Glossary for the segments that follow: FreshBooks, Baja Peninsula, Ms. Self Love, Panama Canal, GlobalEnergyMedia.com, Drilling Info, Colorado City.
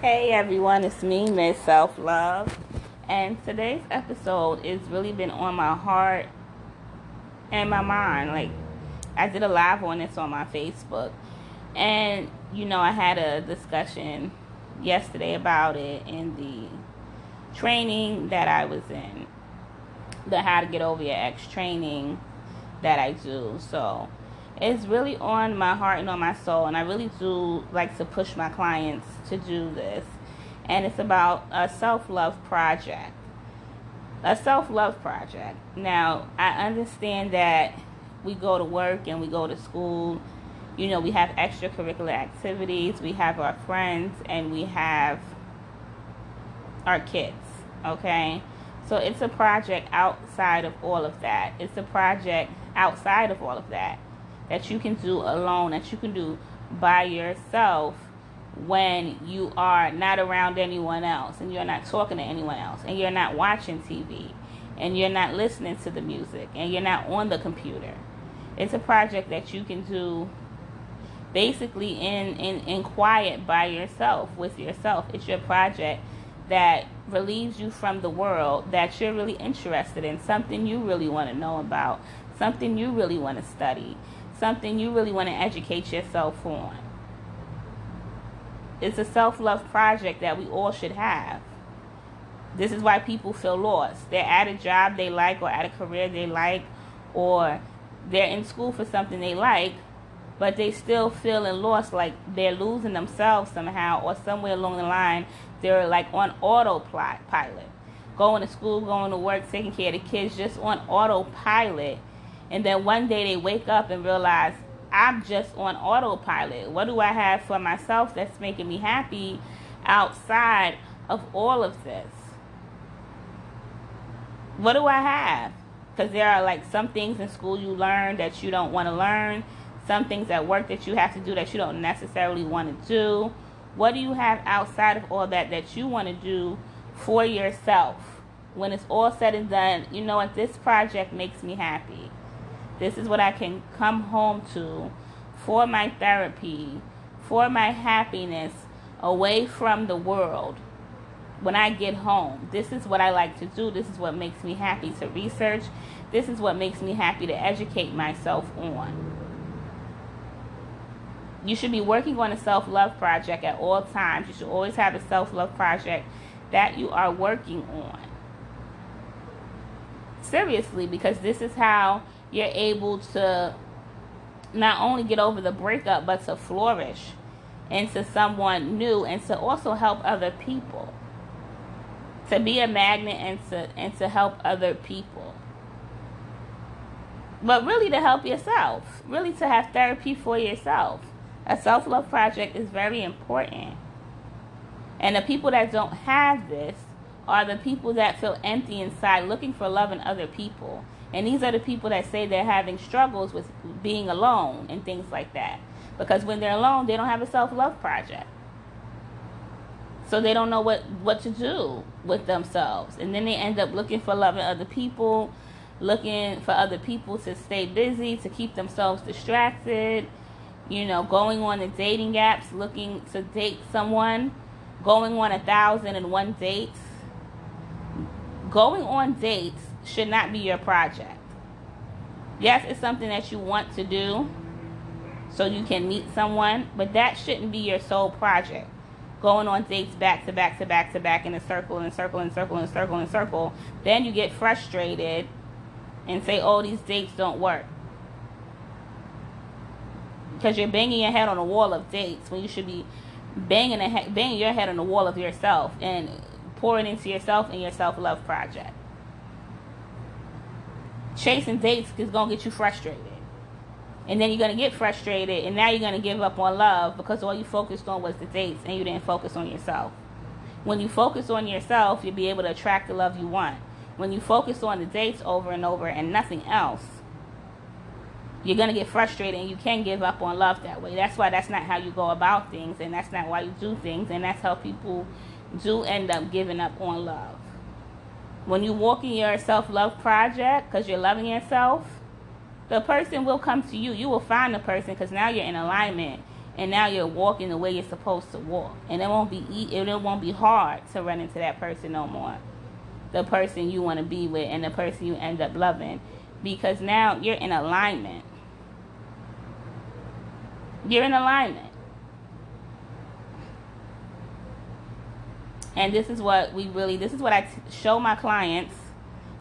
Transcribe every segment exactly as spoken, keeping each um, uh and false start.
Hey everyone, it's me, Miz Self Love, and today's episode has really been on my heart and my mind. Like, I did a live on this on my Facebook, and you know, I had a discussion yesterday about it in the training that I was in, the How to Get Over Your Ex training that I do. So it's really on my heart and on my soul, and I really do like to push my clients to do this. And it's about a self-love project. A self-love project. Now, I understand that we go to work and we go to school. You know, we have extracurricular activities. We have our friends, and we have our kids, okay? So it's a project outside of all of that. It's a project outside of all of that. That you can do alone, that you can do by yourself when you are not around anyone else, and you're not talking to anyone else, and you're not watching T V, and you're not listening to the music, and you're not on the computer. It's a project that you can do basically in, in, in quiet by yourself, with yourself. It's your project that relieves you from the world that you're really interested in, something you really want to know about, something you really want to study, something you really want to educate yourself on. It's a self-love project that we all should have. This is why people feel lost. They're at a job they like, or at a career they like, or they're in school for something they like, but they still feeling lost, like they're losing themselves somehow, or somewhere along the line they're like on autopilot, going to school, going to work, taking care of the kids, just on autopilot. And then one day they wake up and realize, I'm just on autopilot. What do I have for myself that's making me happy outside of all of this? What do I have? Because there are like some things in school you learn that you don't want to learn, some things at work that you have to do that you don't necessarily want to do. What do you have outside of all that that you want to do for yourself? When it's all said and done, you know what? This project makes me happy. This is what I can come home to for my therapy, for my happiness, away from the world. When I get home, this is what I like to do. This is what makes me happy to research. This is what makes me happy to educate myself on. You should be working on a self-love project at all times. You should always have a self-love project that you are working on. Seriously, because this is how you're able to not only get over the breakup, but to flourish into someone new, and to also help other people, to be a magnet and to and to help other people, but really to help yourself, really to have therapy for yourself. A self-love project is very important, and the people that don't have this are the people that feel empty inside, looking for love in other people. And these are the people that say they're having struggles with being alone and things like that. Because when they're alone, they don't have a self-love project. So they don't know what, what to do with themselves. And then they end up looking for love in other people, looking for other people to stay busy, to keep themselves distracted, you know, going on the dating apps, looking to date someone, going on a thousand and one dates. Going on dates should not be your project. Yes, it's something that you want to do so you can meet someone, but that shouldn't be your sole project. Going on dates back to back to back to back in a circle and circle and circle and circle and circle. Then you get frustrated and say, oh, these dates don't work. Because you're banging your head on a wall of dates when you should be banging, a he- banging your head on the wall of yourself and pouring into yourself and your self-love project. Chasing dates is going to get you frustrated. And then you're going to get frustrated, and now you're going to give up on love because all you focused on was the dates and you didn't focus on yourself. When you focus on yourself, you'll be able to attract the love you want. When you focus on the dates over and over and nothing else, you're going to get frustrated, and you can give up on love that way. That's why that's not how you go about things, and that's not why you do things, and that's how people do end up giving up on love. When you walk in your self-love project, because you're loving yourself, the person will come to you. You will find the person, because now you're in alignment and now you're walking the way you're supposed to walk. And it won't be it won't be hard to run into that person no more, the person you want to be with and the person you end up loving, because now you're in alignment. You're in alignment. And this is what we really, this is what I t- show my clients.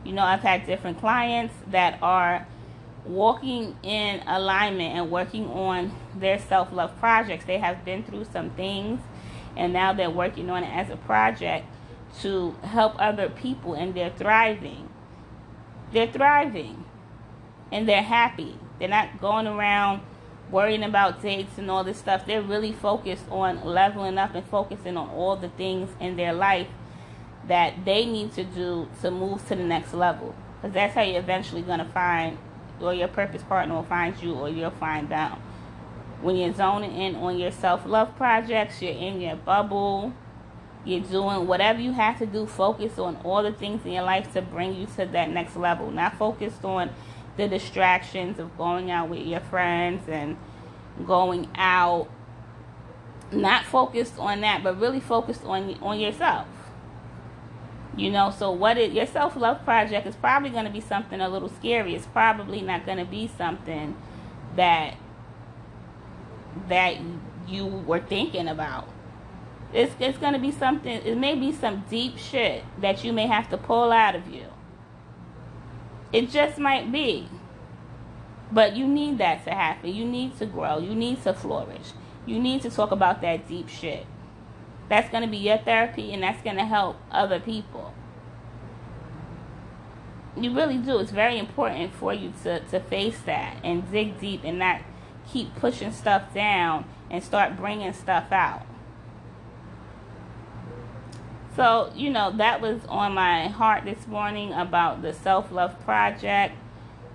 You know, I've had different clients that are walking in alignment and working on their self-love projects. They have been through some things, and now they're working on it as a project to help other people, and they're thriving. They're thriving, and they're happy. They're not going around worrying about dates and all this stuff. They're really focused on leveling up and focusing on all the things in their life that they need to do to move to the next level. Because that's how you're eventually going to find, or your purpose partner will find you, or you'll find them. When you're zoning in on your self-love projects, you're in your bubble, you're doing whatever you have to do. Focus on all the things in your life to bring you to that next level. Not focused on the distractions of going out with your friends and going out. Not focused on that, but really focused on on yourself. You know, so what is your self-love project is probably going to be something a little scary. It's probably not going to be something that that you were thinking about. It's it's going to be something, it may be some deep shit that you may have to pull out of you. It just might be. But you need that to happen. You need to grow. You need to flourish. You need to talk about that deep shit. That's going to be your therapy, and that's going to help other people. You really do. It's very important for you to, to face that and dig deep and not keep pushing stuff down and start bringing stuff out. So, you know, that was on my heart this morning about the self-love project.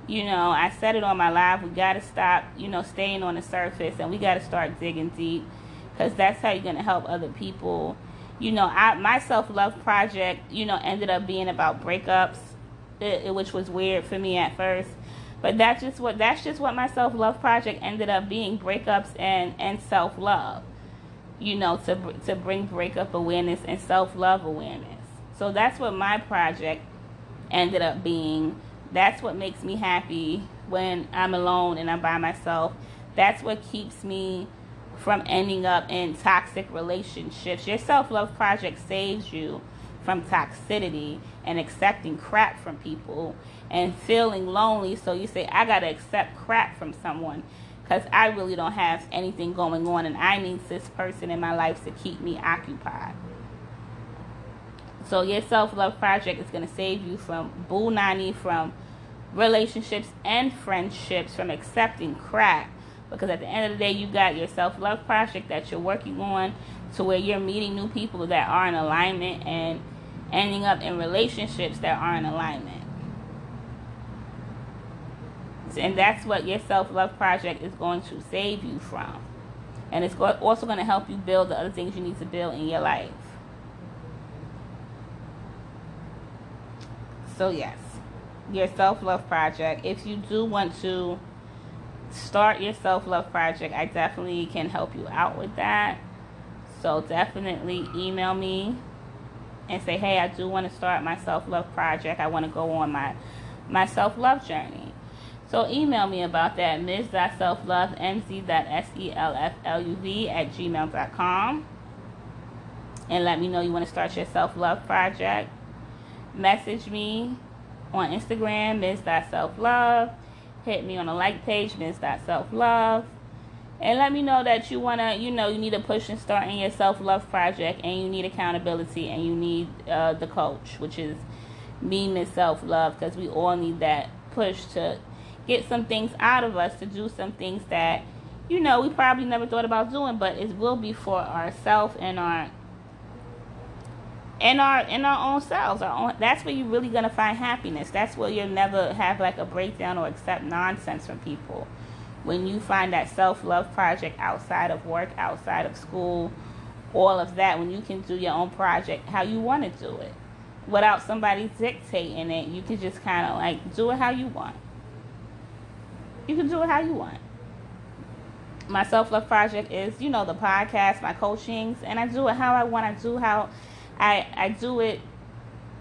You know, I said it on my live. We got to stop, you know, staying on the surface, and we got to start digging deep. Because that's how you're going to help other people. You know, I, my self-love project, you know, ended up being about breakups, it, it, which was weird for me at first. But that's just what that's just what my self-love project ended up being, breakups and, and self-love. You know, to, to bring breakup awareness and self-love awareness. So that's what my project ended up being. That's what makes me happy when I'm alone and I'm by myself. That's what keeps me from ending up in toxic relationships. Your self-love project saves you from toxicity and accepting crap from people and feeling lonely. So you say, I gotta accept crap from someone because I really don't have anything going on, and I need this person in my life to keep me occupied. So your self-love project is going to save you from bull-nani, from relationships and friendships, from accepting crap. Because at the end of the day, you got your self-love project that you're working on to where you're meeting new people that are in alignment and ending up in relationships that are in alignment. And that's what your self-love project is going to save you from. And it's also going to help you build the other things you need to build in your life. So yes, your self-love project. If you do want to start your self-love project, I definitely can help you out with that. So definitely email me and say, hey, I do want to start my self-love project. I want to go on my my self-love journey. So email me about that, miz dot self love m z dot s e l f l u v at gmail dot com, and let me know you want to start your self-love project. Message me on Instagram, miz dot self love. Hit me on the like page, miz dot self love. And let me know that you want to, you know, you need a push and start in your self-love project, and you need accountability, and you need uh, the coach, which is me, Miz Self Love, because we all need that push to get some things out of us, to do some things that, you know, we probably never thought about doing, but it will be for ourselves and our And our in our own selves, our own, that's where you're really gonna find happiness. That's where you'll never have like a breakdown or accept nonsense from people. When you find that self-love project outside of work, outside of school, all of that, when you can do your own project how you want to do it, without somebody dictating it, you can just kind of like do it how you want. You can do it how you want. my self-love project is, you know, the podcast, my coachings, and I do it how I want. I do how I I do it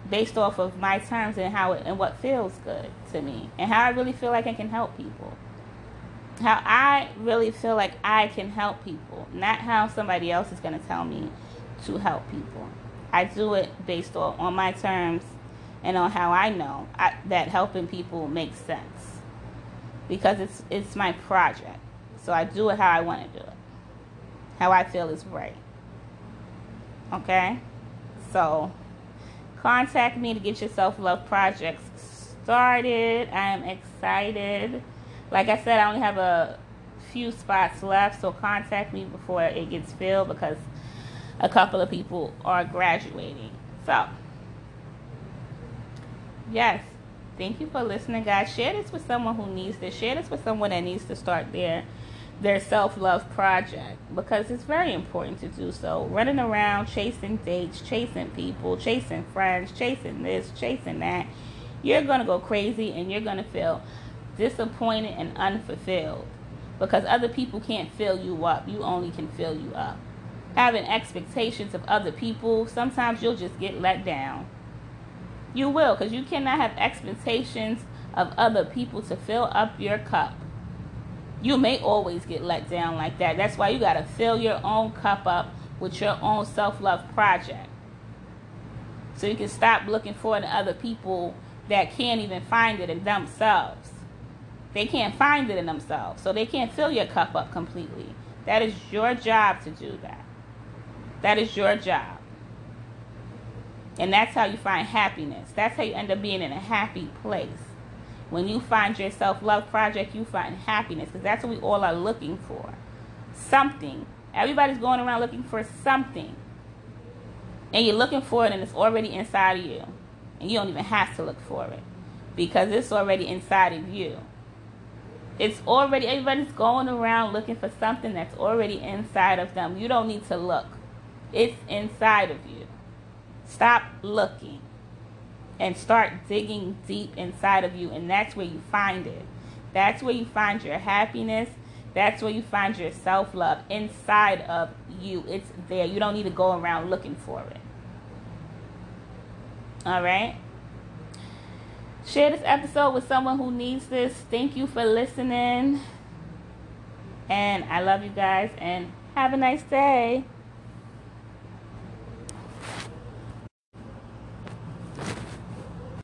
based off of my terms and how it, and what feels good to me, and how I really feel like I can help people. How I really feel like I can help people, not how somebody else is going to tell me to help people. I do it based on, on my terms and on how I know I, that helping people makes sense, because it's it's my project. So I do it how I want to do it, how I feel is right. Okay? So contact me to get your self-love projects started. I am excited. Like I said, I only have a few spots left, so contact me before it gets filled, because a couple of people are graduating. So, yes, thank you for listening, guys. Share this with someone who needs this. Share this with someone that needs to start their, their self-love project, because it's very important to do so. Running around, chasing dates, chasing people, chasing friends, chasing this, chasing that, you're going to go crazy and you're going to feel disappointed and unfulfilled, because other people can't fill you up. You only can fill you up. Having expectations of other people, sometimes you'll just get let down. You will, because you cannot have expectations of other people to fill up your cup. You may always get let down like that. That's why you got to fill your own cup up with your own self-love project, so you can stop looking for it to other people that can't even find it in themselves. They can't find it in themselves, so they can't fill your cup up completely. That is your job to do that. That is your job. And that's how you find happiness. That's how you end up being in a happy place. When you find your self-love project, you find happiness, because that's what we all are looking for. Something. Everybody's going around looking for something. And you're looking for it, and it's already inside of you. And you don't even have to look for it, because it's already inside of you. It's already, everybody's going around looking for something that's already inside of them. You don't need to look. It's inside of you. Stop looking and start digging deep inside of you, and that's where you find it. That's where you find your happiness. That's where you find your self-love, inside of you. It's there. You don't need to go around looking for it. All right? Share this episode with someone who needs this. Thank you for listening. And I love you guys. And have a nice day.